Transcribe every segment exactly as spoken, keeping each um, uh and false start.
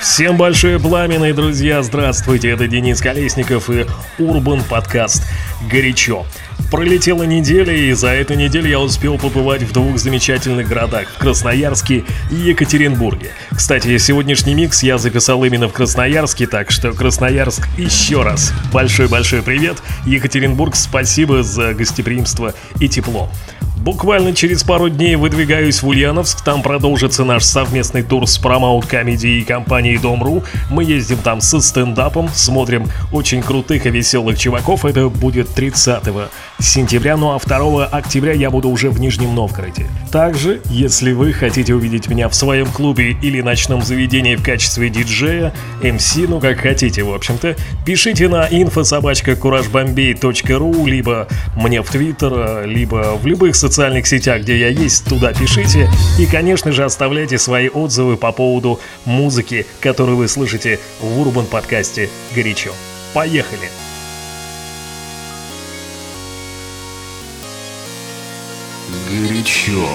Всем большое пламенные, друзья, здравствуйте, это Денис Колесников и Урбан подкаст «Горячо». Пролетела неделя, и за эту неделю я успел побывать в двух замечательных городах – в Красноярске и Екатеринбурге. Кстати, сегодняшний микс я записал именно в Красноярске, так что Красноярск еще раз. Большой-большой привет, Екатеринбург, спасибо за гостеприимство и тепло. Буквально через пару дней выдвигаюсь в Ульяновск, там продолжится наш совместный тур с Promote Comedy и компанией Дом.ру. Мы ездим там со стендапом, смотрим очень крутых и веселых чуваков, это будет тридцатого сентября, ну а второго октября я буду уже в Нижнем Новгороде. Также, если вы хотите увидеть меня в своем клубе или ночном заведении в качестве диджея, эм си, ну как хотите, в общем-то, пишите на инфо собака кураж бамбей точка ру, либо мне в Твиттер, либо в любых социальных В социальных сетях, где я есть, туда пишите. И, конечно же, оставляйте свои отзывы по поводу музыки, которую вы слышите в Урбан подкасте «Горячо». Поехали! Горячо.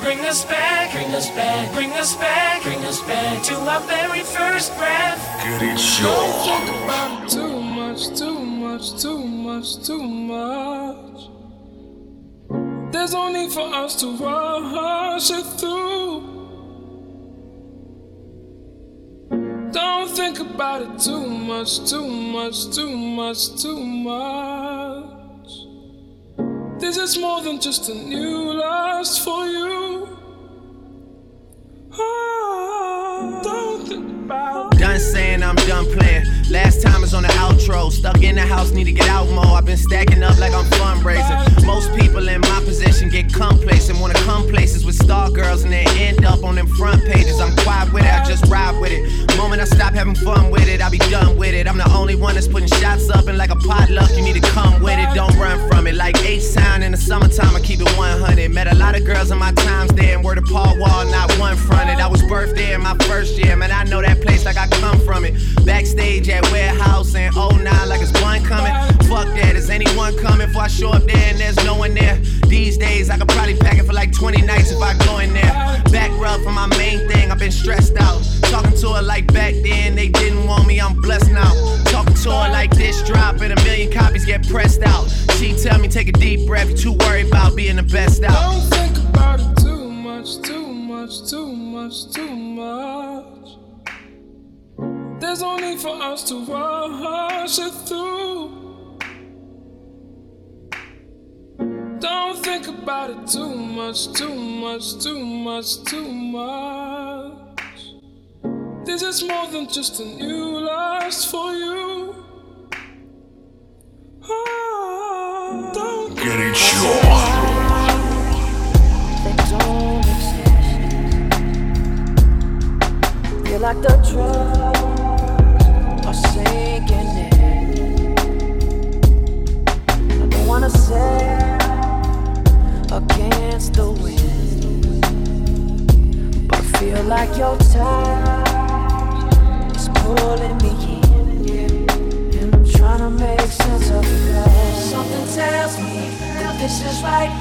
Bring us back, bring us back, bring us back, bring us back to our very first breath. Горячо. Too much, too much, too much, too much. There's no need for us to rush it through. Don't think about it too much, too much, too much, too much. This is more than just a new lust for you. Oh, don't think about it. Done saying I'm done playing. Last time is on the outro. Stuck in the house, need to get out more. I've been stacking up like I'm fundraising. Most people in my position get complacent. Wanna come places with star girls and they end up on them front pages. I'm quiet with it, I just ride with it. Moment I stop having fun with it, I'll be done with it. I'm the only one that's putting shots up and like a potluck, you need to come with it, don't run from it. Like H-Town in the summertime, I keep it one hundred. Met a lot of girls in my times there and were the Paul Wall, not one fronted. I was birthed there in my first year, man, I know that place like I come from it. Backstage at Warehouse and oh nine like it's one coming. Fuck that, is anyone coming? Before I show up there and there's no one there. These days I could probably pack it for like twenty nights if I go in there. Back rub for my main thing, I've been stressed out. Talking to her like back then, they didn't want me, I'm blessed now. Talking to her like this drop and a million copies get pressed out. She tell me take a deep breath, you too worried about being the best out. Don't think about it too much, too much, too much, too much. There's no need for us to rush it through. Don't think about it too much, too much, too much, too much. This is more than just a new lust for you. Oh, don't горячо. Like the drugs are sinking in. I don't wanna sail against the wind, but I feel like your touch is pulling me in, and I'm trying to make sense of it all. Something tells me that this is right.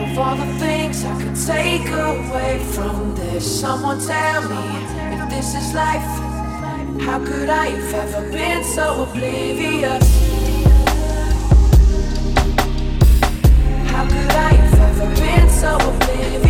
Of all the things I could take away from this, someone tell me if this is life. How could I have ever been so oblivious? How could I have ever been so oblivious?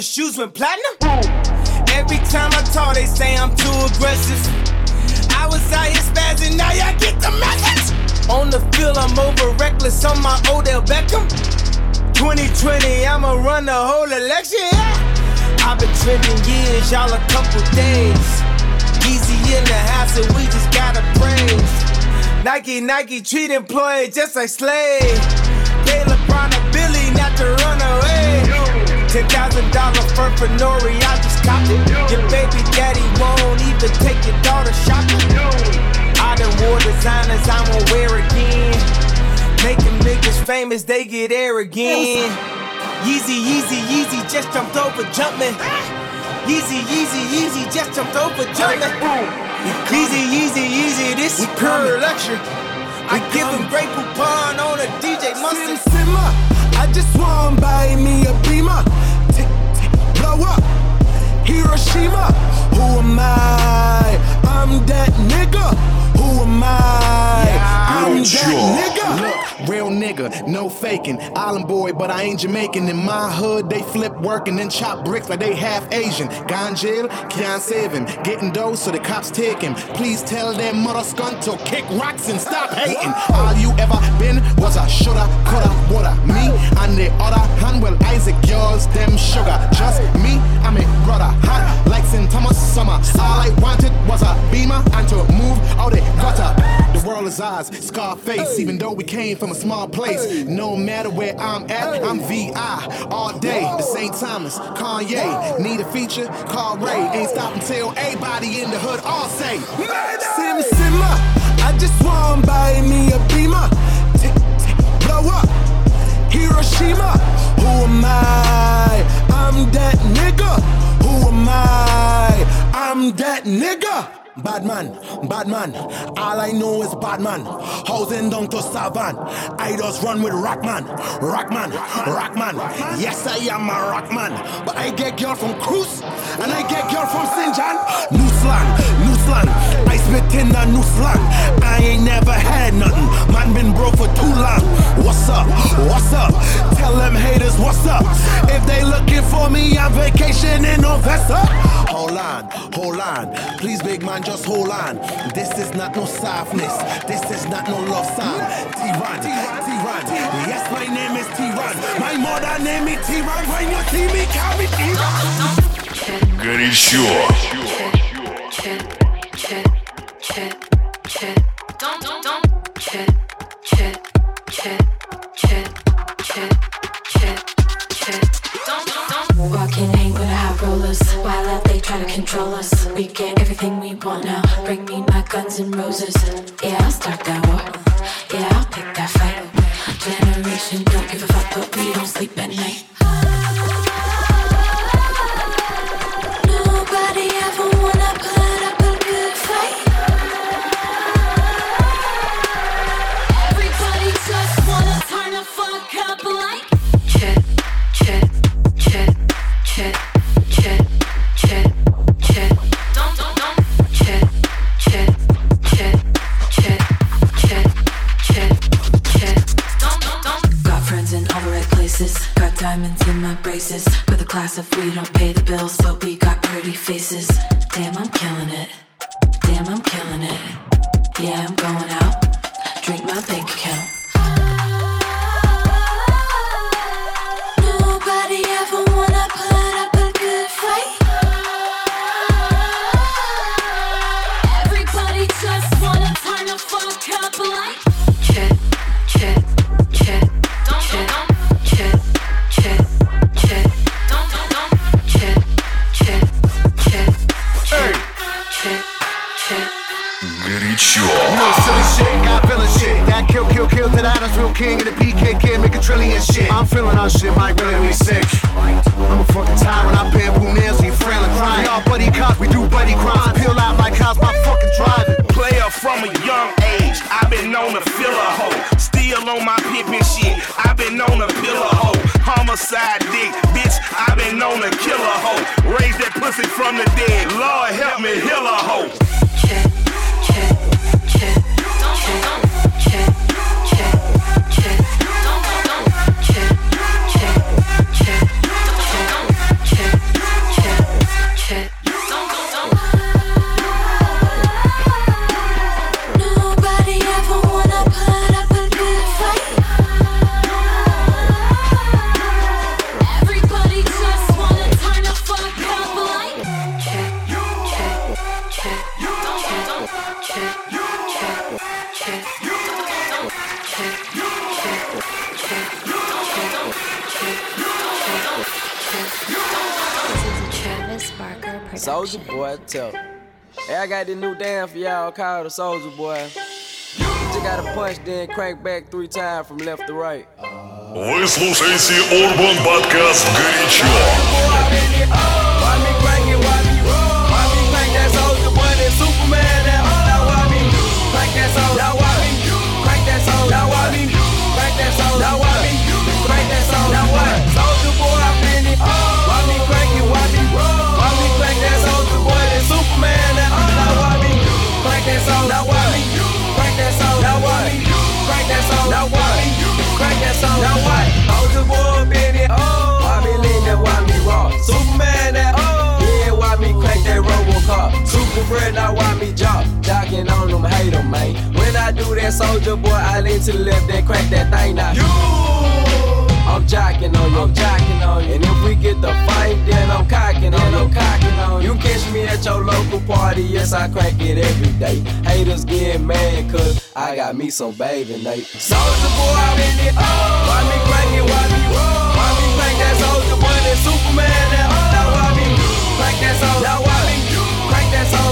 Shoes went platinum. Every time I talk, they say I'm too aggressive. I was out here spazzing, now y'all get the message. On the field, I'm over reckless on my Odell Beckham. twenty twenty, I'ma run the whole election. Yeah. I've been trending years, y'all a couple days. Easy in the house, and we just gotta praise. Nike, Nike treat employees just like slaves. They LeBron and Billy, not to run away. ten thousand dollars fur for Nori, I just copped it. Your baby daddy won't even take your daughter shopping. I done wore designers, I won't wear again. Make them niggas famous, they get arrogant. Yeezy, Yeezy, Yeezy just jumped over jumping. Yeezy, Yeezy, Yeezy just jumped over jumping. Yeezy, Yeezy, Yeezy, this is pure lecture. I give him great coupon on a D J Mustard. Simmer, I just wanna buy me a Beamer. Tick, tick, blow up, Hiroshima. Who am I? I'm that nigga. Who am I? I'm that nigga. Real nigga, no faking. Island boy, but I ain't Jamaican. In my hood, they flip working and chop bricks like they half Asian. Ganjil, can't save him. Getting dough so the cops take him. Please tell that mother skunt to kick rocks and stop hating. All you ever been was a shoulda, coulda, woulda. Me and the other hand, well, Isaac, yours, them sugar. Just me, I'm a brother. Hot like Saint Thomas summer. All I wanted was a Beamer and to move out the gutter. The world is ours, Scarface, even though we came from a small place. Hey. No matter where I'm at, hey. I'm V I all day. Whoa. The Saint Thomas, Kanye. Whoa. Need a feature? Call Ray. Whoa. Ain't stop until everybody in the hood all say, Sim Simma, I just wanna buy me a Beamer. Tick, tick, blow up, Hiroshima. Who am I? I'm that nigga. Who am I? I'm that nigga. Bad man, bad man, all I know is bad man. Housing down to Savan, I just run with Rockman, Rockman, Rockman. Yes, I am a Rockman, but I get girl from Cruz, and I get girl from Saint John. New slang, new slang, I spit in a new slang. I ain't never had nothing, man been broke for too long. What's up, what's up, tell them haters what's up. If they looking for me, I'm vacationing on Vesta. Hold on, hold on, please big man, just hold on. This is not no softness, this is not no love song. T-Ron, T-Ron, yes my name is T-Ron. My mother named me T-Ron, when you see me call me T-Ron. Горячо. Don't, don't, don't. Check, check, check, check, check, check, check. Don't, don't, don't. Walking hang with high rollers, while out they try to control us. We get everything we want now. Bring me my guns and roses. Yeah, I'll start that war. Yeah, I'll pick that fight. Generation don't give a fuck, but we don't sleep at night. Nobody ever wanna put up a good fight. Everybody just wanna turn the fuck up like. Check, check, check, check, check, check, check. Don't, don't, don't. Check, check, check, check, check, check, check. Don't, don't, don't. Got friends in all the right places. Got diamonds in my braces. We're the class if we don't pay the bills, but we got pretty faces. Damn, I'm killing it. Damn, I'm killing it. Yeah, I'm going out. Drink my bank account. Nobody ever wanna put up a good fight. Everybody just wanna turn the fuck up like. Check, check, check, don't, don't, don't. Check, check, check, don't, don't, don't. Check, check, check, check, check, check. Горячо. No silly shit, got villain shit. That kill, kill, kill to that, that's real king of the P K K, make a trillion shit. I'm feeling our shit, Mike really be sick. I'm a fucking time when I bamboo nails and you frail and crying. We all buddy cops, we do buddy crimes. Peel out like cops by fucking driving. Player from a young age, I've been known to fill a hoe. Still on my pimpin' shit, I've been known to fill a hoe. Homicide dick, bitch, I've been known to kill a hoe. Raise that pussy from the dead, Lord help me heal a hoe. Check. Check, check, don't, don't, check, check, check, don't, don't, check, check, check, don't, check, check, check, don't, don't. Nobody ever wanna put up a good fight. Everybody just wanna turn the fuck up like. Check, check, check, don't, don't. Check, check, check, don't, check, check, check, don't, check, check, check, check. Soulja Boy, tell. Hey, I got this new damn for y'all called the Soulja Boy. Вы слушаете Urban Podcast «Горячо». Now why me jock, jocking on them, hate them, man. When I do that soldier boy, I lean to the left, then crack that thing now. You, I'm jocking on you, I'm jocking on you. And if we get the fight, then I'm cocking on you, cocking on you. You catch me at your local party, yes I crack it every day. Haters get mad 'cause I got me some baby Nate. Soldier boy, I'm in it. Oh, why me crack it? Why me roll? Why me crack that soldier boy? That Superman? That oh, now why me crack that soldier? Now why me?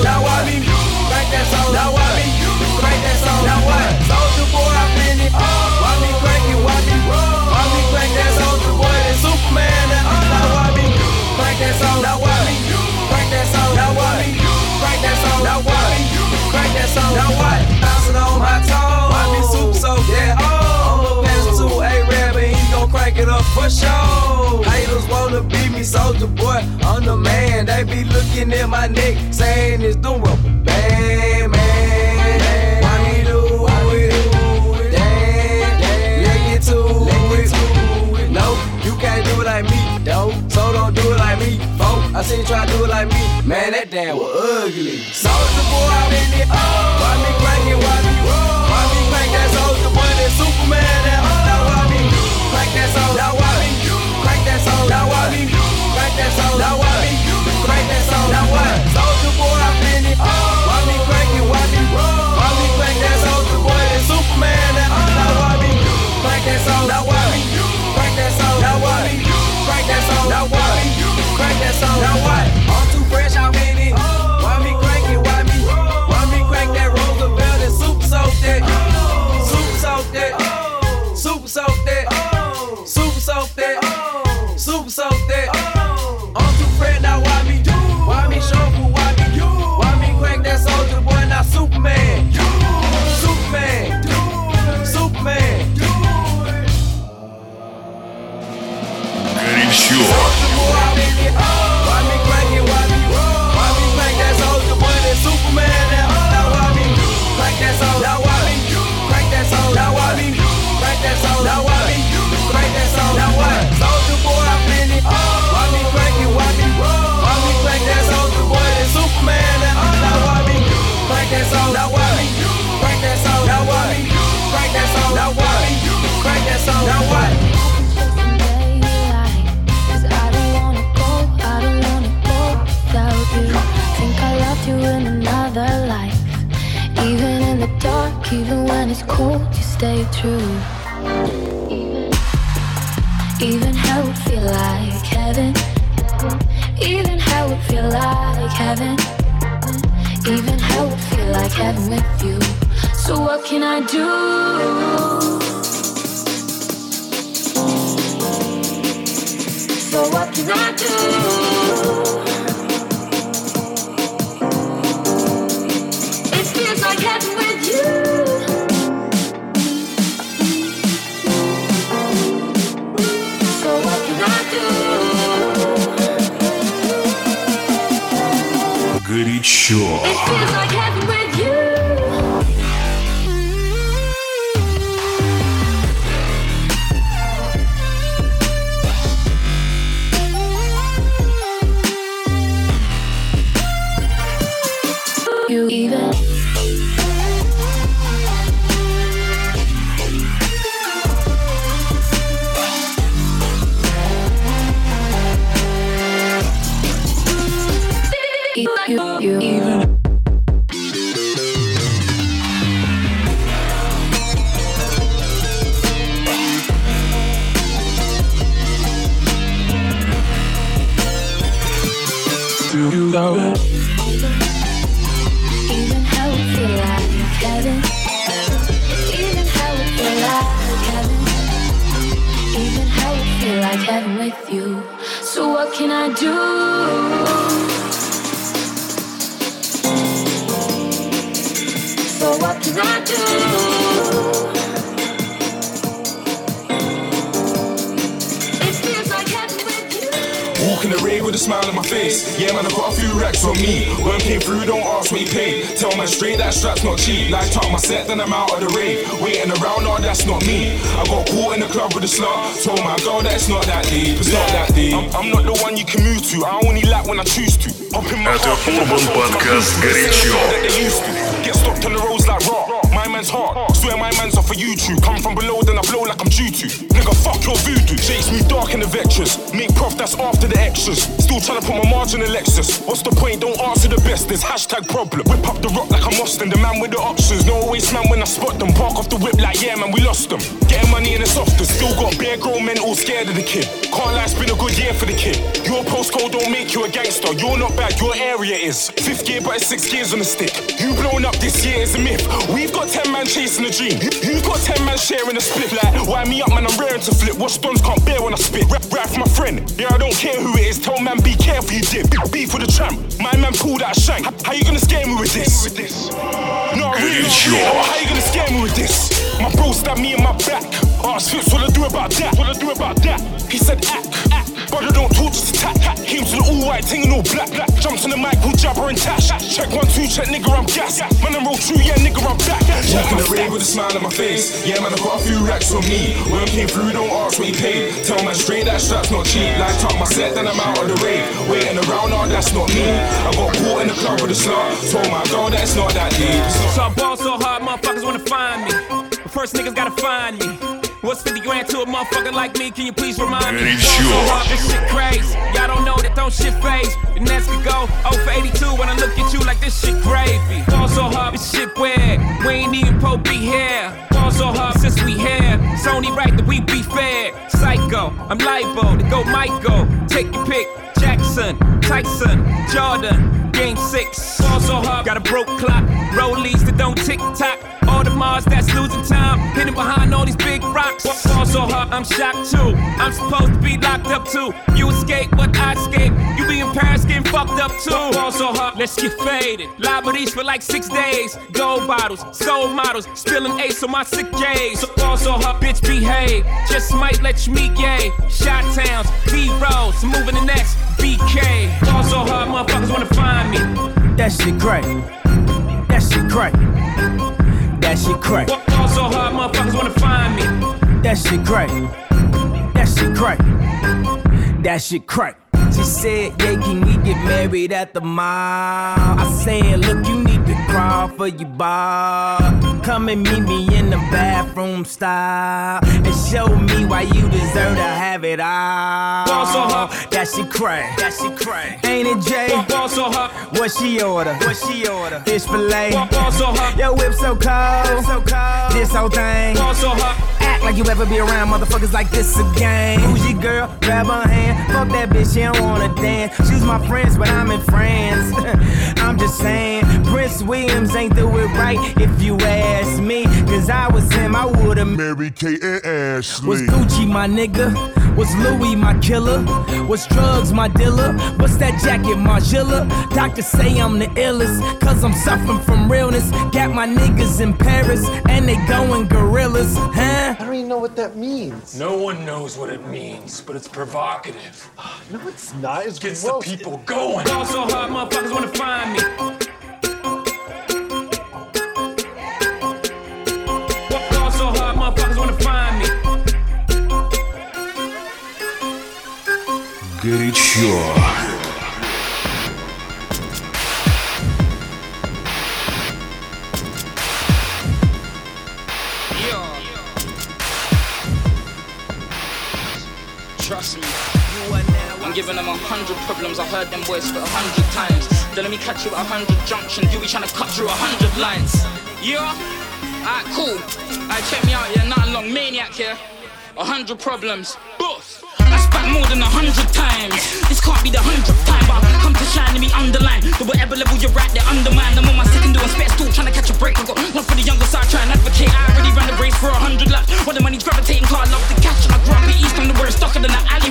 Now I be you, crank that soul. Now I be you, crank that soul. Now I soldier boy, I'm in it. Why me crank it? Why me roll? Why me crank that soldier boy? That Superman? That oh, now I be you, crank that soul. Now I be you, crank that soul. Now I be you, crank that soul. Now I be you, crank that soul. Now what? Bouncing on my toes, I be soup so yeah. Oh, I'm a pass to a rap and he gon' crank it up for sure. Haters wanna be me, soldier boy. I'm the man. They be looking at my neck, saying it's the rubber band, man. Why me do it? Damn, damn. Let get to it. No, you can't do it like me, though. So don't do it like me, folks. I seen you try to do it like me, man. That damn was ugly. Soldier boy, I'm in it. Oh, why me crank it? Why me roll? Why me crank that soldier boy? That Superman? That oh, now why me crank that soldier? Now why me crank that soldier? Now why me crank that soldier? Now why me? Crank that soul, now what? Soldier boy, I'm in it. Why me crank it? Why me roll? Why me crank that soldier boy? That Superman? That oh, now why me crank that soul? Now why me crank that soul? Now why me crank that soul? Now why me crank that soul? Now what? I'm too fresh, I'm in it. Why me crank it? Why me roll? Why me crank that Roosevelt? That soup soak that, soup soak that, soup soak that, soup soak that, soup soak that. I'm too fresh now. Superman, you, Superman, do it. Superman, do it. Горячо. Why me crank it? Why me roll? Why me crank that soldier boy? That Superman? That oh, now why me crank that soldier? Now why me crank that soldier? Now why me crank that soldier? Now why me crank that soldier? Now why soldier boy, I'm in it. Why me crank it? Why me roll? Why me crank that soldier boy? That Superman? That oh, now why me? Crank that soul, now why me? Crank that soul, now why me? Crank that soul, now why me? Crank that soul, now why? Cause I don't wanna go, I don't wanna go without you. Think I loved you in another life. Even in the dark, even when it's cold, you stay true. Even, even how it feel like heaven. Even how it feel like heaven. Even how it feel like heaven with you. So what can I do? So what can I do? It feels like heaven with you. So what can I do? Горячо. You even You, you, even you, you know it. Even how it feel like heaven. like heaven with you. So what can I do? So what can I do? Walking the raid with a smile on my face. Yeah man, I got a few racks on me. When came through, don't ask me pay. Tell man straight that strap's not cheap. Like talk my set, then I'm out of the rave. Waiting around, no, that's not me. I got caught in the club with a slut. Told my girl that it's not that deep. It's not that deep. I'm, I'm not the one you can move to. I only lack when I choose to. Up in my heart, Urban Podcast Горячо. Get stopped on the roads like rock. My man's hard. Swear my man's off for YouTube. Come from below, then I blow like I'm due to. Nigga, fuck your voodoo. Shakes me dark in the vectors. Make prof, that's after the extras. Still tryna put my margin in Lexus. What's the point? Don't answer the best. There's hashtag problem. Whip up the rock like I'm Austin. The man with the options. No waste man when I spot them. Park off the whip like yeah man, we lost them. Getting money in the softest. Still got bare grown men all scared of the kid. Can't lie, it's been a good year for the kid. Your postcode don't make you a gangster. You're not bad, your area is. Fifth year but it's six years on the stick. You blown up this year is a myth. We've got ten man chasing a dream. You've got ten man sharing a split. Like why me up man, I'm raring to flip. What stones can't bear when I spit. Rap right for my friend. Yeah, I don't care who it is. Tell man be careful you did. Big beef with the tramp. My man pulled out a shank. H- How you gonna scare me with this? No, really, really. How you gonna scare me with this? My bro stabbed me in my back. Asked Flips what I do about that. What I do about that. He said act, act. Brother don't talk, just attack. Came to the all white thing and all black. black. Jumped on the mic, all jabber and tash. Check one, two, check nigga, I'm gas. Man, I'm roll through, yeah nigga, I'm back. Walking the raid with a smile on my face. Yeah man, I got a few racks on me. When I came through, don't ask what he paid. Tell man straight that strap's not cheap. Like talk my set, then I'm out of the raid. Waiting around, no, that's not me. I got caught in the club with a slut. Told my girl that it's not that deep. So I ball so hard, motherfuckers wanna find me. But first niggas gotta find me. What's fifty grand to a motherfucker like me? Can you please remind me? It's so hard, this shit crazy. Y'all don't know that don't shit phase. The Nets could go oh for eighty-two when I look at you like this shit gravy. Fall so hard, this shit weird. We ain't even po be here. Fall so hard since we here. It's only right that we be fair. Psycho, I'm libo to go Michael. Take your pick. Jackson, Tyson, Jordan, game six. Fall so hard, got a broke clock. Rollies that don't tick tock. All the Mars that's losing time, hidden behind all these big rocks. Fall so hard, I'm shocked too. I'm supposed to be locked up too. You escape, but I escape. You be in Paris getting fucked up too. Fall so hard, let's get faded. Liberties for like six days. Gold bottles, soul models, spilling ace on my sick days. Fall so hard, bitch behave. Just might let you meet gay. Shot towns, B-rolls, moving the next B K. Fall so hard, motherfuckers wanna find me. That shit great. That shit great. That shit crack. Fall so hard, motherfuckers wanna find me. That shit crack. That shit crack. That shit crack. She said, yeah, can we get married at the mall? I said, look, you need to crawl for your bar. Come and meet me in the bathroom style and show me why you deserve to have it all. Fall so hard. That shit crack. That shit crack. Ain't it Jay? Fall so hard. What she order? What she order? Fish fillet. Fall so hard. Yo, whip so cold. Whip so cold. This whole thing. Fall so hard. Like you ever be around motherfuckers like this again. Who's your girl? Grab her hand. Fuck that bitch, she don't wanna dance. She's my friends, but I'm in France. I'm just saying, Prince Williams ain't do it right if you ask me. Cause I was him, I would've married Kate and Ashley. Was Gucci my nigga? Was Louis my killer? Was drugs my dealer? What's that jacket, Margilla? Doctors say I'm the illest, cause I'm suffering from realness. Got my niggas in Paris, and they going gorillas, huh? I don't even know what that means. No one knows what it means, but it's provocative. No, it's not. It gets gross. The people going. Fall so hard, motherfuckers wanna find me. Fall so hard, motherfuckers wanna find me. Горячо. Trust me, I'm giving them a hundred problems. I heard them voice for a hundred times. Then let me catch you at a hundred junctions. You be trying to cut through a hundred lines. Yeah? Alright, cool. Alright, check me out, yeah. Nothing long maniac here. A hundred problems. Boof! I spat more than a hundred times. This can't be the hundredth time, but I've come to shine and be underlined. But whatever level you're at, they're undermined. I'm on my second door and spare stool, trying to catch a break. I got one for the younger side, try and advocate. I already ran the race for a hundred laps. All the money's gravitating, car I love the cash. I grew up in East, I'm the worst stocker than the alley.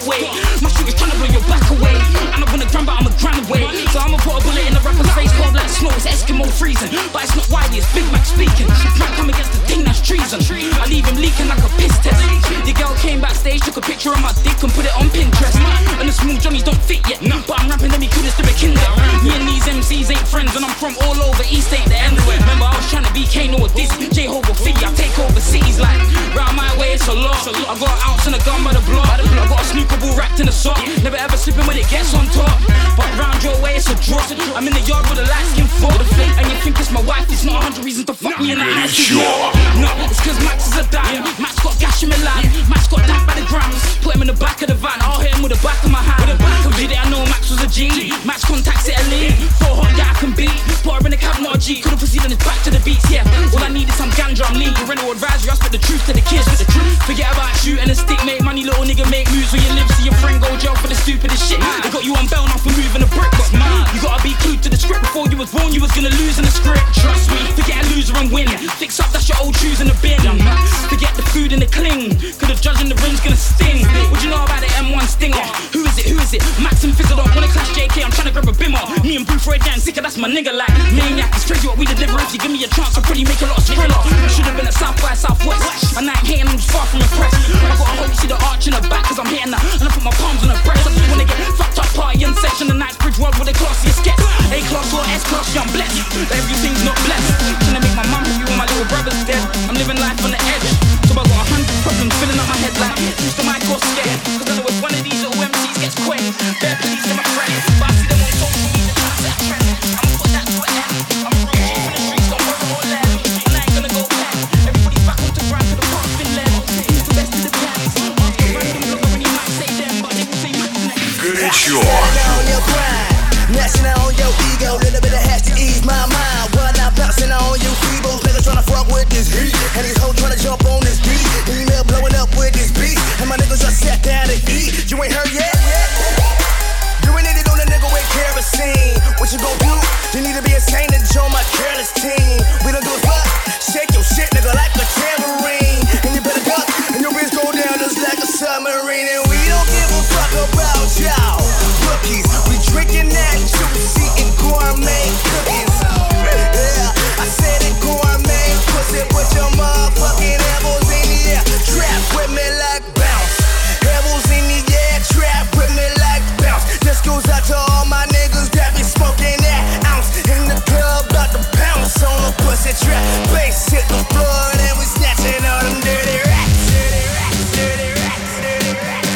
freezing. But it's not why it's Big Mac speaking. She can't come against the thing that's treason. I leave him leaking like a piss test. Your girl came backstage, took a picture of my dick and put it on Pinterest. And the small johnnies don't fit yet, but I'm rapping them, he couldn't still be kinder. Me and these эм сис ain't friends, and I'm from all over East, ain't the end of it. Remember I was trying to be Kano or Dizzy, J-Ho or Figgy, I take over cities like round my way it's a lot. I got an ounce and a gun by the block, I got a snooker ball wrapped in a sock. Never ever slipping when it gets on top, but round your way it's a drop. I'm in the yard with a light skin fuck, and you think it's my wife, it's not a hundred reasons to fuck me in the ass. No, it's cause Max is a dime, Max got gash in Milan, Max got damped by the grams. Put him in the back of the van, I'll hit him with the back of my hand. With the back of you didn't know Max was a G, Max contacts Italy, four hot that I can beat. Put her in the cab, not a G, couldn't proceed on his back to the beats, yeah. All I need is some ganja, I'm lean, parental advisory, I spit the truth to the kids. Forget about shooting a stick, make money, little nigga, make moves where you live, see your friend go jail for the stupidest shit. They got you on bail now for moving a brick, but you gotta be clued to the script. Before you was born, you was gonna lose in the script. Trust me, forget a loser and win. Fix up, that's your old shoes in the bin. Forget the food and the cling, cause the judge in the room's gonna sting. What do you know about the эм один stinger? Who is it, who is it? Max and Fizzledog, wanna clash Джей Кей, I'm tryna grab a bimmer. Me and Booth Red Dan Sicker, that's my nigga like. Maniac, it's crazy what we deliver. If you give me a chance, I'll probably make a lot of thriller. Should've been at South by Southwest, and I ain't hating, I'm just far from impressed. I gotta hope you see the arch in the back, cause I'm hitting that, and I put my palms on the breast. I just wanna get fucked up, party in session, the night's bridge world with a classiest sketch. A class or S class, yeah, I'm blessed. Everything's not blessed. Tryna make my mum happy when my little brother's dead. I'm living life on the edge, so I got a hundred problems filling up my head like who's the mic or scared? Cause otherwise one of these little эм сис gets quick. They're pleased to my friends, but I see them on social media trying to set a trend. I'ma put that to an end. I'm a real shit in the streets, don't worry or let. And I ain't gonna go back. Everybody's back on the grind to the park's been led. It's the best of the plans. I'm not gonna run them look when you might say them, but they will say nothing next. Горячо. Messing on your ego, little bit of hash to ease my mind. While I'm bouncing on you feebles, niggas tryna fuck with this heat, and these hoes tryna jump on this beat. Email blowing up with this beat, and my niggas just sat down to eat. You ain't heard yet? You ain't need to do the nigga with kerosene. What you gon' do? You need to be insane to join my careless team. We don't do a fuck, shake your shit, nigga, like a tambourine. And you better duck, and your wrist go down just like a submarine. And we don't give a fuck about y'all rookies. Drinking that juicy and gourmet cookies. Yeah, I said it gourmet pussy, put your motherfucking elbows in the air. Trap with me like bounce. Elbows in the air, trap with me like bounce. This goes out to all my niggas that be smoking that ounce. In the club, about to pounce on a pussy trap. Bass hit the floor, and we snatching all them dirty rats. Dirty rats, dirty rats, dirty rats.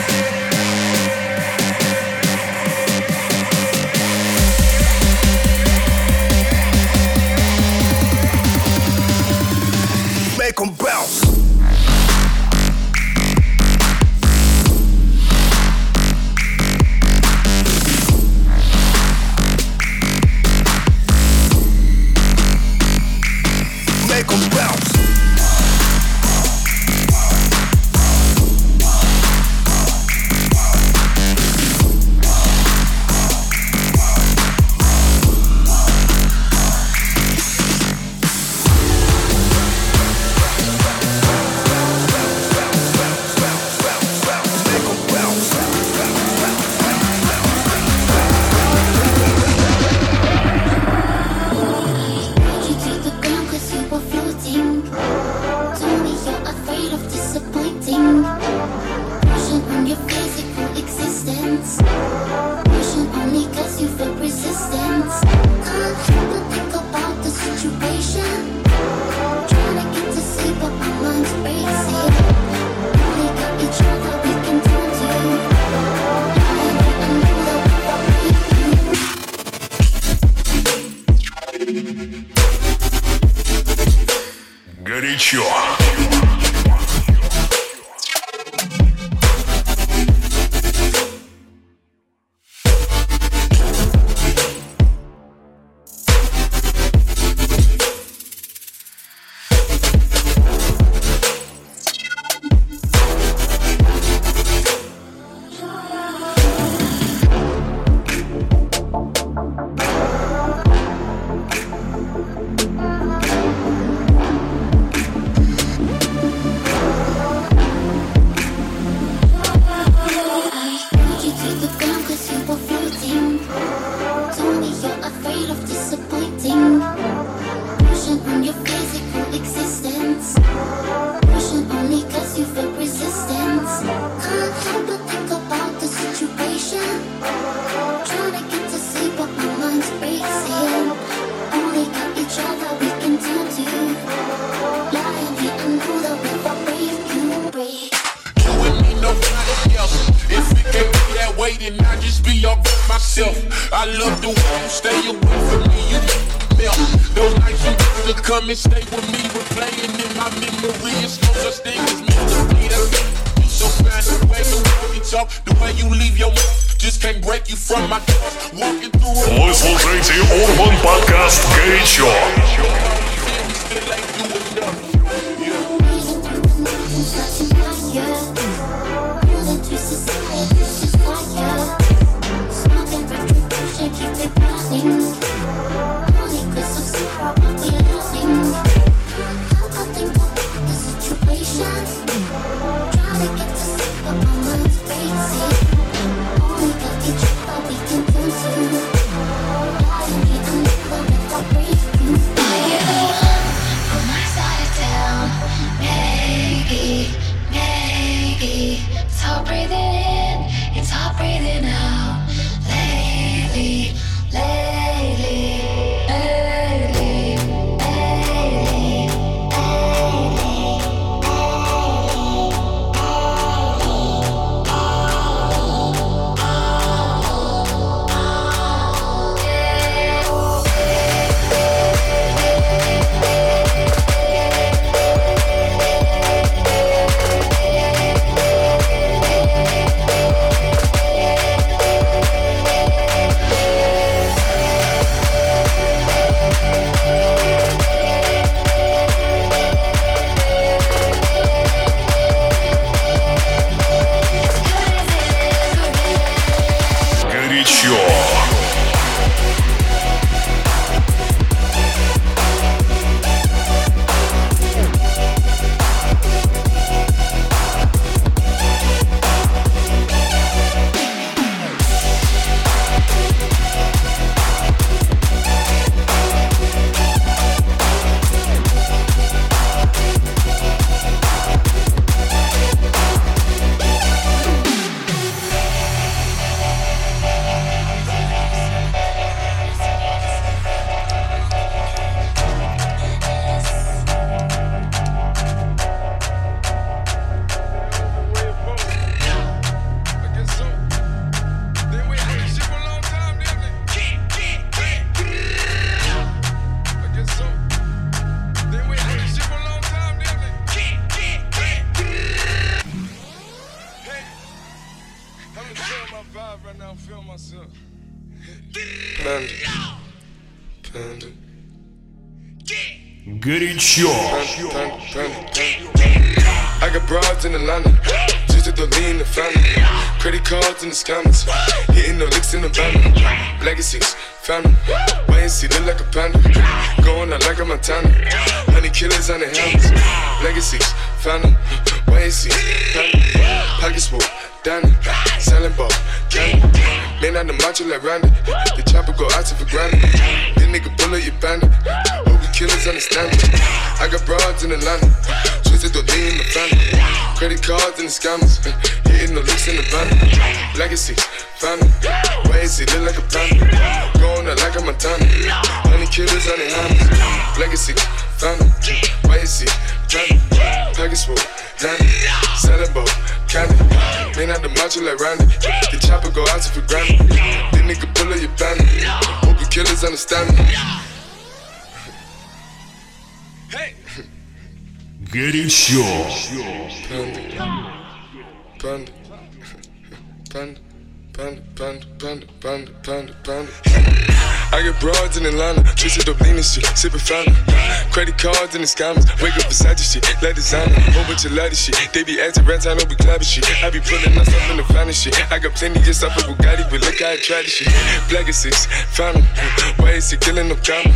Вы слушаете Урбан подкаст «Горячо». Горячо. Man, I'm the macho like Randy. The chopper go out to for granted. This nigga bullet, you bandit. Hope we killers understand me. I got broads in Atlanta. Twisted to lean in the family. Credit cards and the scammers. Hitting the looks in the van. Legacy, family. Why is he look like a bandit? Going out like a Montana. Honey killers on the hands. Legacy, family. Why is he bandit? Package full, Danny. Selling both, candy. Man, I'm the macho like Randy. The chopper go out to for granted. This nigga pull up your bandit. Hope you killers understand me. Hey! Горячо. Панда. Панда. Panda, panda, panda, panda, panda, panda. I got broads in Atlanta, twisted up lean and shit, sippin' fountain. Credit cards and the scammers, wake up beside your shit, let designer, whole bunch of lady shit. They be acting rats, I know we clappin' shit. I be pullin' up stuff in the finest shit. I got plenty just off of Bugatti, but look how I tried this shit. Black and six, fountain. Why is he killin' no comma?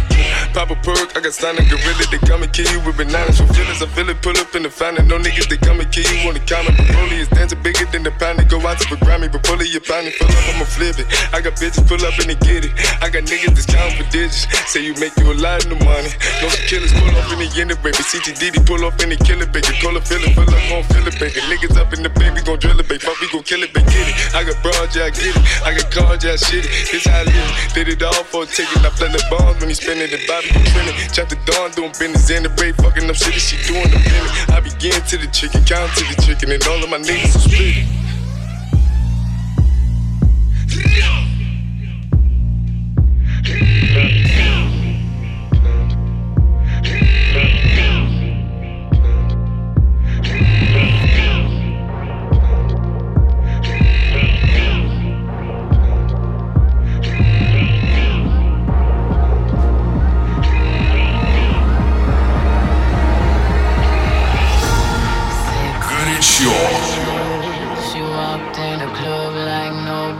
Pop a perk, I got signed a gorilla, they come and kill you with bananas. For feelings, I feel it, pull up in the fountain. No niggas, they come and kill you on the comma. Broly is dancing bigger than the pound, they go out to the Grammy, but pull it, your pound. Pull up, I'ma flip it. I got bitches pull up and they get it. I got niggas that's counting for digits. Say you make you a lot of the money. No killers pull up in the end of baby. C T D D pull up in the killer baby. Call a filler, pull up on filler baby. Niggas up in the baby gon' drill it, baby. Fuck, we gon' kill it, baby. Get it. I got broad, yeah, I get it. I got cards, yeah, I shit it. This how I live. Did it all for a ticket. I play the bombs when he spinning the body. Chop the dawn, doing business in the break. Fucking up shit, she doing the minute. I begin to the chicken, count to the chicken, and all of my niggas are split.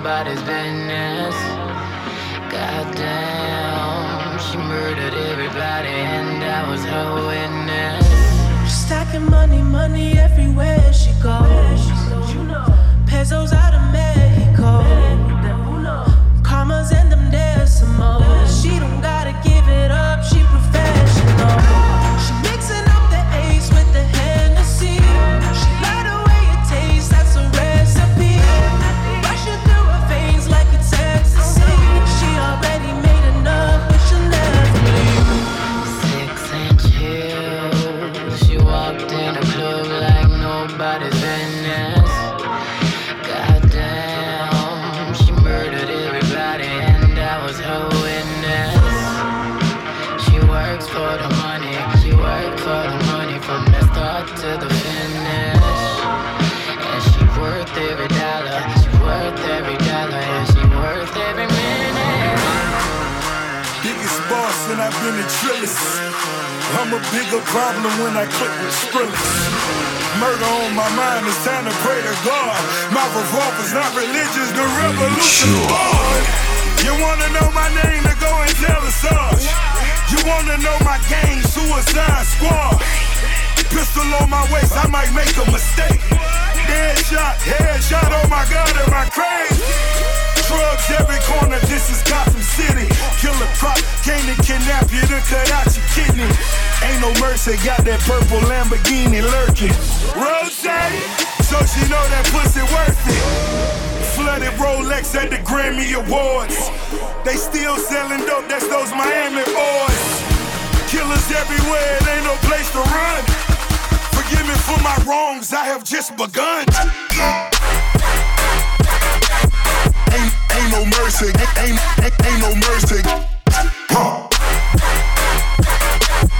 nobody's business. Goddamn, she murdered everybody and I was her witness. Stacking money, money everywhere she goes. You know, pesos out of Mexico. Commas and them decimals. She don't gotta give it up, she professional. She mixing up the ace with the Hennessy. She light away your taste, that's a recipe. Rushing through her veins like it's ecstasy. She already made enough, but she'll never leave. Six-inch heels, she walked in a club like nobody's business. I've been a trillist. I'm a bigger problem when I click with strillers. Murder on my mind, it's time to pray to God. My revolver's not religious, the revolution's born. You wanna know my name, then go and tell us all. You wanna know my gang, Suicide Squad. Pistol on my waist, I might make a mistake. Dead shot, head shot, oh my God, am I crazy? Drugs every corner, this is Gotham City. Killer prop, came to kidnap you to cut out your kidney. Ain't no mercy, got that purple Lamborghini lurking. Rosé, so she know that pussy worth it. Flooded Rolex at the Grammy Awards. They still selling dope, that's those Miami boys. Killers everywhere, it ain't no place to run. Forgive me for my wrongs, I have just begun. Ain't, ain't no mercy, ain't, ain't, ain't no mercy. Huh.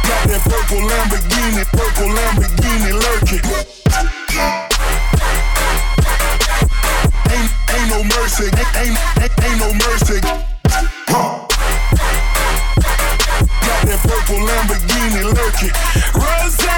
Got that purple Lamborghini, purple Lamborghini lurking. Ain't, ain't no mercy, ain't, ain't, ain't no mercy. Huh. Got that purple Lamborghini lurking. Rosé,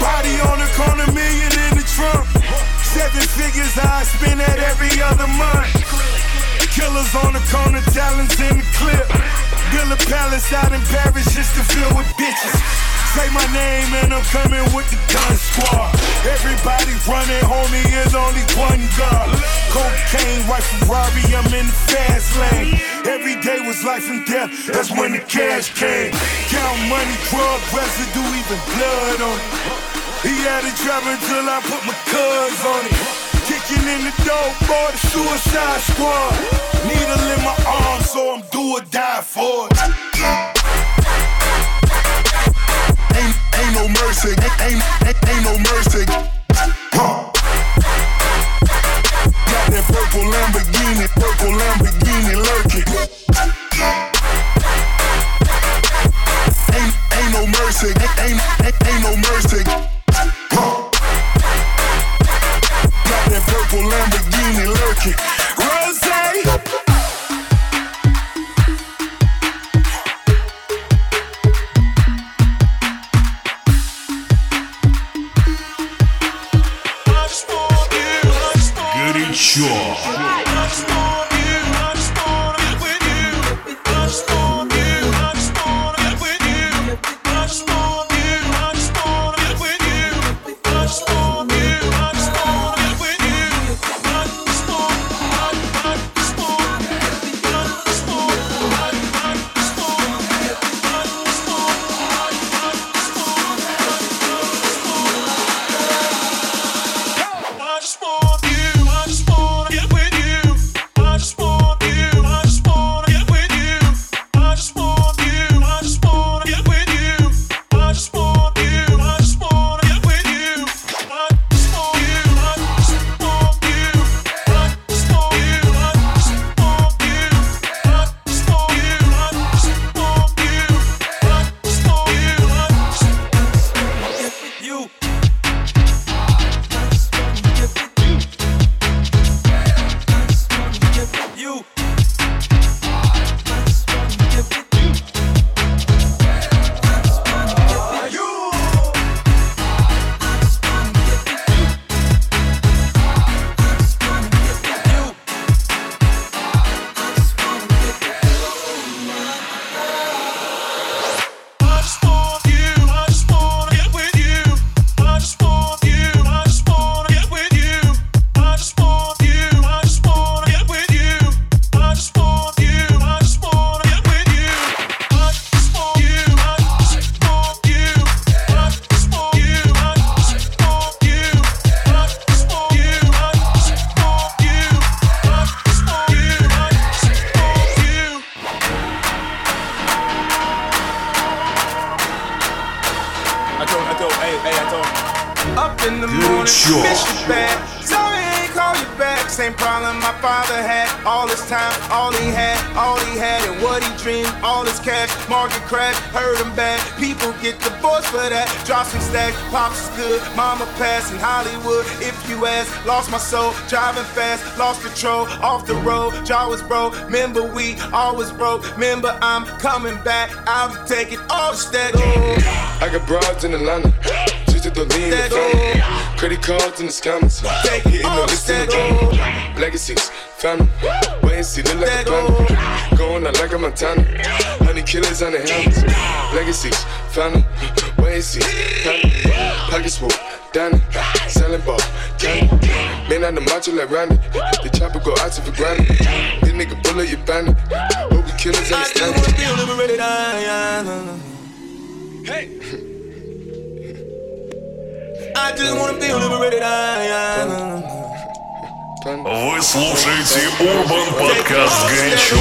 Body on the corner, million in the trunk. Seven figures I spend at every other month. Killers on the corner, talents in the clip. Build a palace out in Paris just to fill with bitches. Say my name and I'm coming with the gun squad. Everybody running, homie, is only one gun. Cocaine, white Ferrari, I'm in the fast lane. Every day was life and death, that's when the cash came. Count money, drug residue, even blood on it. He had it driving till I put my cuz on it. Kicking in the door for the Suicide Squad. Needle in my arm, so I'm do or die for it. Ain't, ain't no mercy, ain't, ain't, ain't no mercy. Huh. Got that purple Lamborghini, purple Lamborghini lurking. Ain't, ain't no mercy, ain't, ain't, ain't, ain't no mercy. Purple Lamborghini lurking. Rosé. Горячо. I Горячо. Same problem my father had all his time, all he had, all he had and what he dreamed, all his cash, market crash, hurt him bad, people get divorced for that, drop some stacks, pops is good, mama passed in Hollywood, if you ask, lost my soul, driving fast, lost control, off the road, jaw was broke, remember we always broke, remember I'm coming back, I'll be taking all that. I got broads in Atlanta, just at the lean and phone. Credit cards in the scammers, hitting the list in the drum. Legacies, family, wait and see, look like a bandit. Going out like a Montana, honey killers on the helmets. Legacies, family, wait and see, family. Pockets full, diamond, selling ball, candy. Man on the macho like Randy, the chopper go out to the granny. This nigga bullet your bandit, hope we killers on the stand. I just wanna feel liberated, I, I, I, I. Hey! Вы слушаете Urban Podcast «Горячо».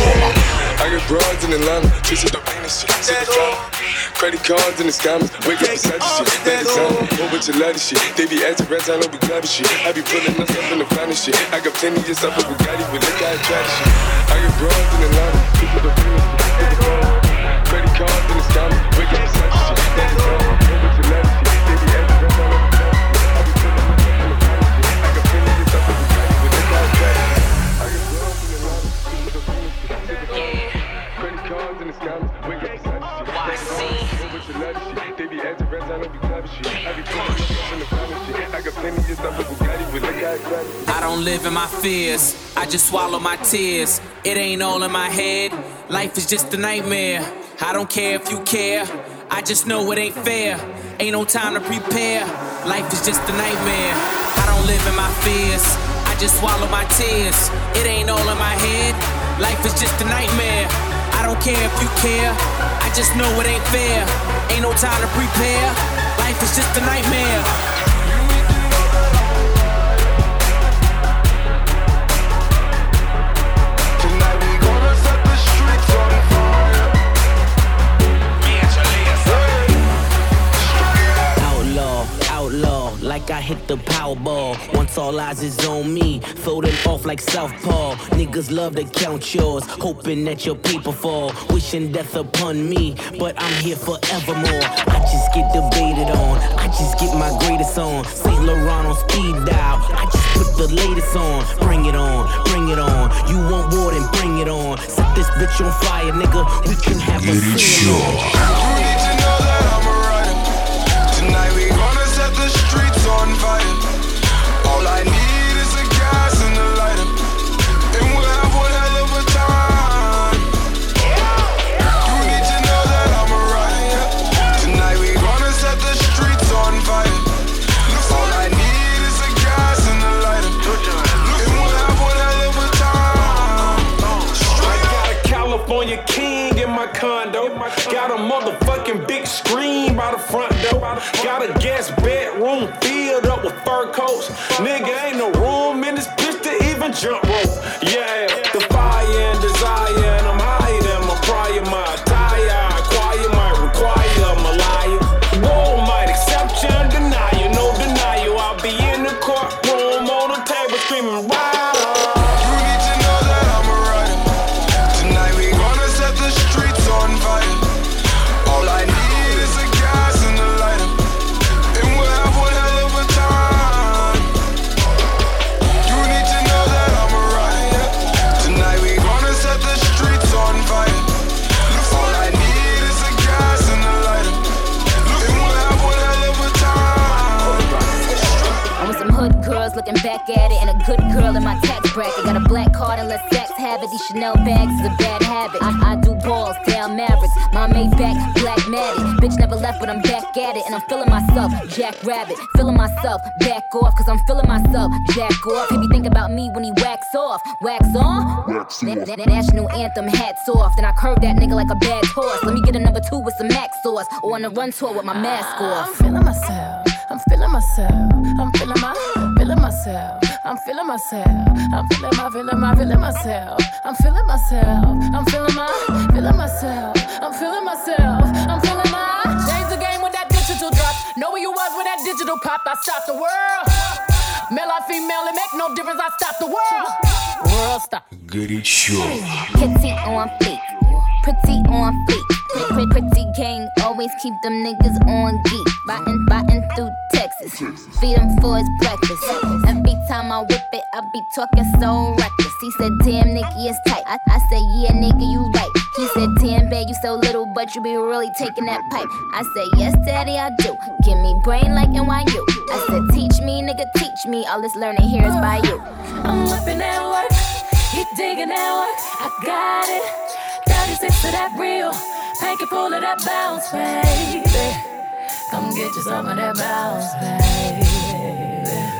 Credit cards in the scammers, wake up beside you, shit, that is on. What with your lady shit? They be acting rats, I don't be clapping shit. I be pulling myself in the finest shit. I got plenty of stuff with Bugatti, but look how I try to shit. I get broads in the line, people the famous, credit cards in the scammers, wake up beside you, shit, that is on. What with your lady shit? I don't live in my fears, I just swallow my tears. It ain't all in my head, life is just a nightmare. I don't care if you care, I just know it ain't fair. Ain't no time to prepare, life is just a nightmare. I don't live in my fears, I just swallow my tears. It ain't all in my head, life is just a nightmare. I don't care if you care, I just know it ain't fair. Ain't no time to prepare, life is just a nightmare. Like I hit the Powerball. Once all eyes is on me, throw them off like Southpaw. Niggas love to count yours, hoping that your paper fall. Wishing death upon me, but I'm here forevermore. I just get debated on, I just get my greatest on. Saint Laurent on speed dial, I just put the latest on. Bring it on, bring it on. You want war, then bring it on. Set this bitch on fire, nigga. We can have a scene. You need to know that I'm a rider. Tonight we gonna set the street on fire. All I need is a gas and a lighter, and we'll have one hell of a time. You need to know that I'm a rider. Tonight we gonna set the streets on fire. All I need is a gas and a lighter, and we'll have one hell of a time. I got a California king in my condo. Got a motherfucking big screen by the front door. Got a guest bedroom filled up with fur coats. Nigga, ain't no room in this bitch to even jump rope. Yeah, the fire and desire, and I'm higher than my prior. My attire, I acquire, might require a liar. Whoa, might exception, deny you, no denial. I'll be in the courtroom on the table screaming, wow. You need to know that I'm a rider. Tonight we gonna set the streets on fire. All I need. Looking back at it, and a good girl in my tax bracket. Got a black card and let sex have it. These Chanel bags is a bad habit. I, I do balls, down Mavericks. My Maybach, black matted. Bitch never left, but I'm back at it. And I'm feeling myself, Jack Rabbit. Feeling myself, back off, cause I'm feeling myself, Jack off. He be thinking about me when he wax off. Wax on? Wax off. That national anthem, hats off. Then I curve that nigga like a bad horse. Let me get a number two with some Mac sauce. Or on a run tour with my mask off. I'm feeling myself. I'm feeling myself. I'm feeling my, feeling myself. I'm feeling myself. I'm feeling my, feeling my, feeling myself. I'm feeling myself. I'm feeling my, feeling myself. I'm feeling myself. I'm feeling my. Change the game with that digital drop. Know where you was with that digital pop. I stopped the world. Горячо. Pretty on fleek, pretty, pretty gang, always keep them niggas on geek. Biting, biting through Texas, feed him for his breakfast. Every time I whip it, I be talking so reckless. He said, damn, Nicky is tight. I, I said, yeah, nigga, you right. He said, damn, babe, you so little, but you be really taking that pipe. I said, yes, daddy, I do. Give me brain like N Y U. I said, teach me, nigga, teach me. All this learning here is by you. I'm whipping at work, he digging at work. I got it. thirty-six to that real, pack it full of that bounce, baby. Come get you some of that bounce, baby.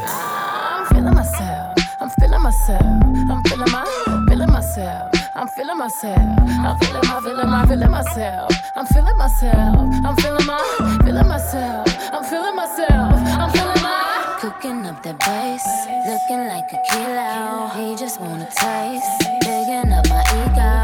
I'm feeling myself, I'm feeling myself, I'm feeling my, feeling myself, I'm feeling myself, I'm feeling my, feeling my, feeling myself, I'm feeling myself, I'm feeling my, feeling myself, I'm feeling myself, I'm feeling my. Cooking up that bass, looking like a kilo. He just wanna taste, digging up my ego.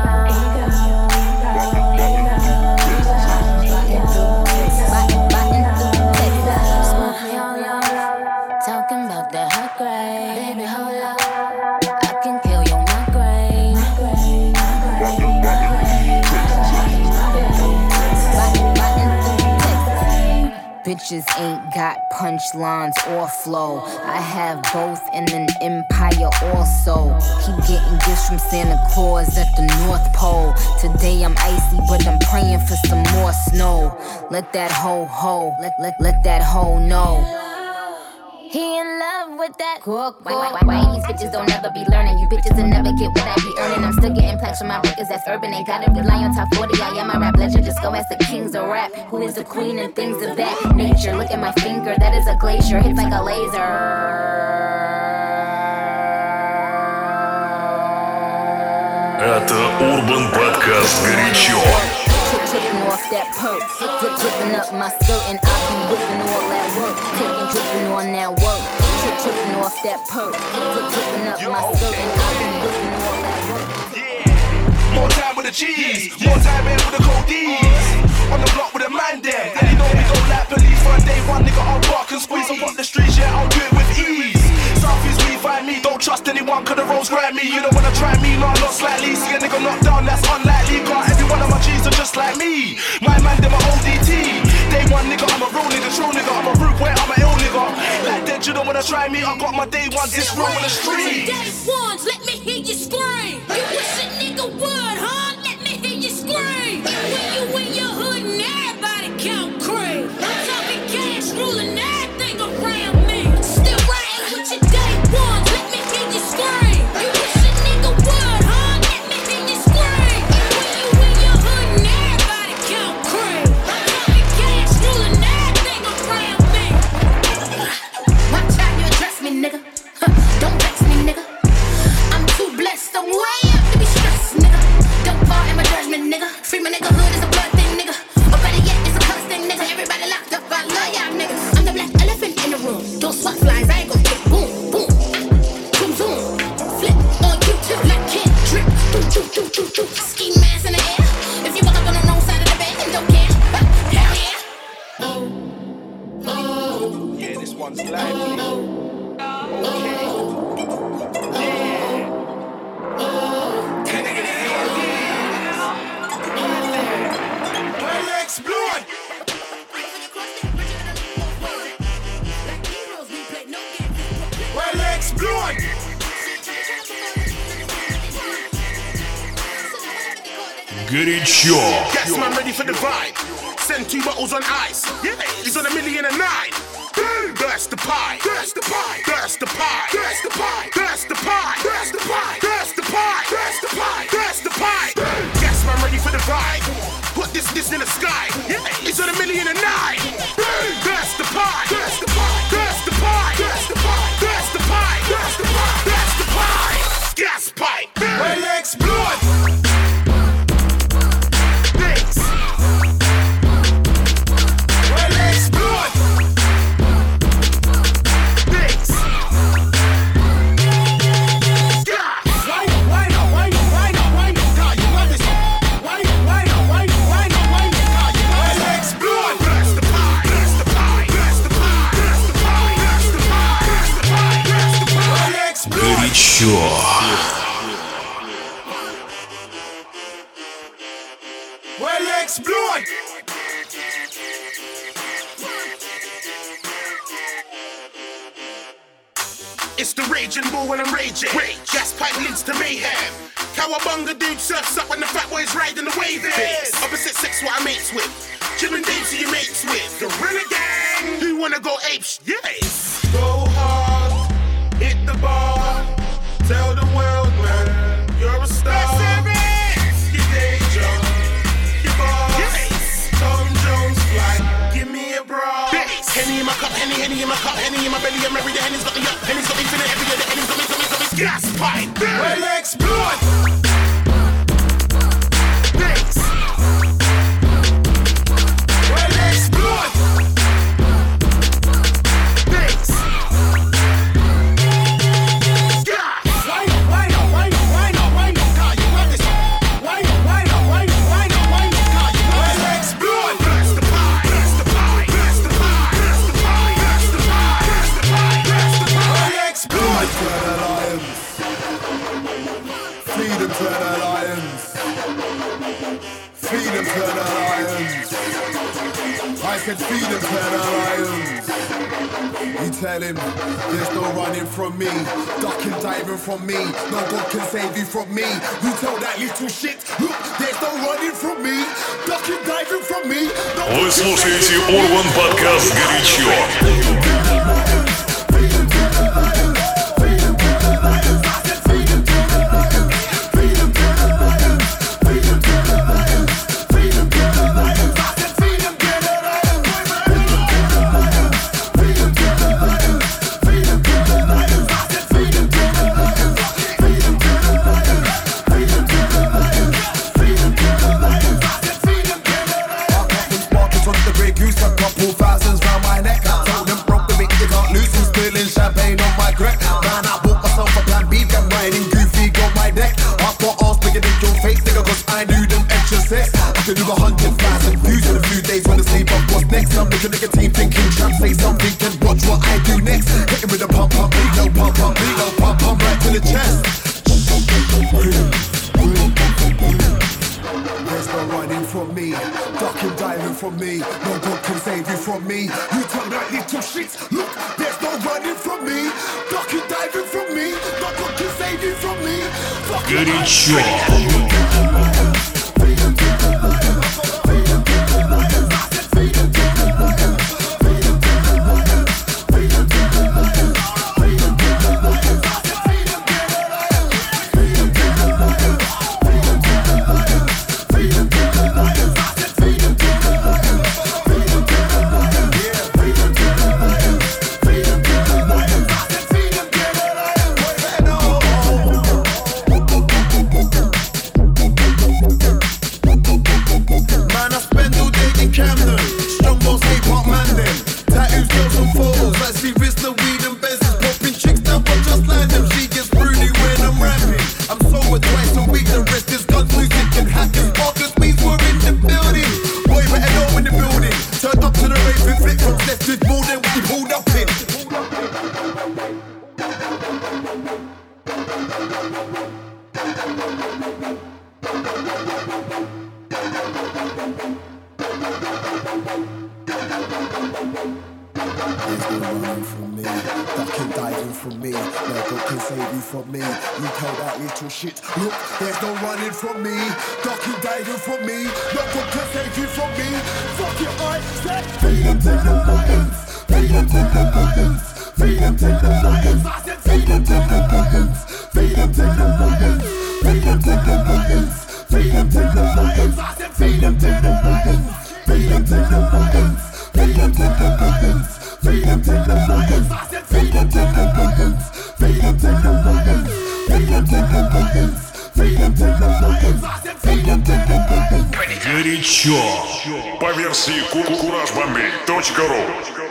Bitches ain't got punchlines or flow. I have both and an empire also. Keep getting gifts from Santa Claus at the North Pole. Today I'm icy, but I'm praying for some more snow. Let that ho ho, let let let that ho know. He in love with that cook. Why, why, why, why these bitches don't ever be learning? You bitches will never get what I be earning. I'm still getting plaques from my records, that's urban. Ain't gotta rely on top forty. I am my rap legend, just go ask the kings of rap. Who is the queen and things of that nature? Look at my finger, that is a glacier, hits like a laser. Это Urban Podcast «Горячо». Taking off that perk, drip dripping up my skirt, and I be whipping all that work, taking dripping on that work, drip dripping off that perk, drip dripping up my skirt, and I be whipping all that work. Yeah, more time with the cheese, more time in with the codeine, on the block with a man there. And you know we don't like police, one day one nigga I'll bark and squeeze, I'm on the streets, yeah I'll do it with ease. Southeast we find me, don't trust anyone 'cause the roads grind me. You don't wanna try me, no, not slightly. See a nigga knocked down, that's unlikely. Got every one of my G's are just like me. My man, they're my O D T. Day one nigga, I'm a real nigga, true nigga. I'm a rude boy, I'm an ill nigga. Like that, you don't wanna try me. I got my day ones, it's real on the street. Day ones, let me hear you scream. You wish a nigga would, huh? Let me hear you scream. When you in your hood and everybody count cream. I'm talking cash ruling everything around me. Still riding with your day ones, let me hear you scream. You wish a nigga would, huh? Let me hear you scream. When you in your hood and everybody count cream. I'm talking cash ruling everything around me. Watch how you address me, nigga. Huh, don't vex me, nigga. I'm too blessed, I'm way up to be stressed, nigga. Don't fall in my judgment, nigga. Free my nigga hood is a blood thing, nigga. Or better yet, it's a curse thing, nigga. Everybody locked up, I love y'all, nigga. I'm the black elephant in the room. Don't swat flies, I ain't gon' kick. Boom, boom, boom, boom. Flip on YouTube like kid drip. Do, do, do, do, do. Ski mask in the air. If you walk up on the wrong side of the bed, then don't care. Huh? Hell yeah. Oh, oh. Yeah, this one's lively. Okay. Горячо. Guess I'm ready for the vibe. Send two bottles on ice. Yeah, he's on a million and nine. That's the pie. That's the pie. That's the pie. That's the pie. That's the pie. That's the pie. That's the pie. That's the pie. That's the pie. Guess I'm ready for the vibe. Put this this in the sky. Yeah, he's on a million and nine. That's the pie. That's the pie. That's the pie. That's the pie. That's the pie. That's the pie. That's the pie. Gas pipe. Well, explode. Алекс Блюй! It's the raging bull when I'm raging. Rage. Gas pipe leads to mayhem. Cowabunga dude surfs up when the fat boy's riding the wave. Yes. Opposite sex what I mates with. Jim and Dave so you mates with. The Gorilla Gang. Who wanna go apes? Yes. Go hard. Hit the bar. Tell the world man, you're a star. That's it. Your day job. Your boss. Yes. Tom Jones flight. Give me a bra. Yes. Henny in my cup. Henny, Henny in my cup. Henny in my belly. I'm every day. Henny's got me up. Henny's got me feeling every day. The Henny's got me, got me, got me. Gas pipe. Well, let's blow it. I can feed him to the lions. You tell him, there's no running from me. Ducking, diving from me. No God can save you from me. You tell that little shit, look, there's no running from me. Ducking, diving from me. Вы слушаете Урбан подкаст «Горячо». Горячо. Горячо по версии кураж бомбей точка ру.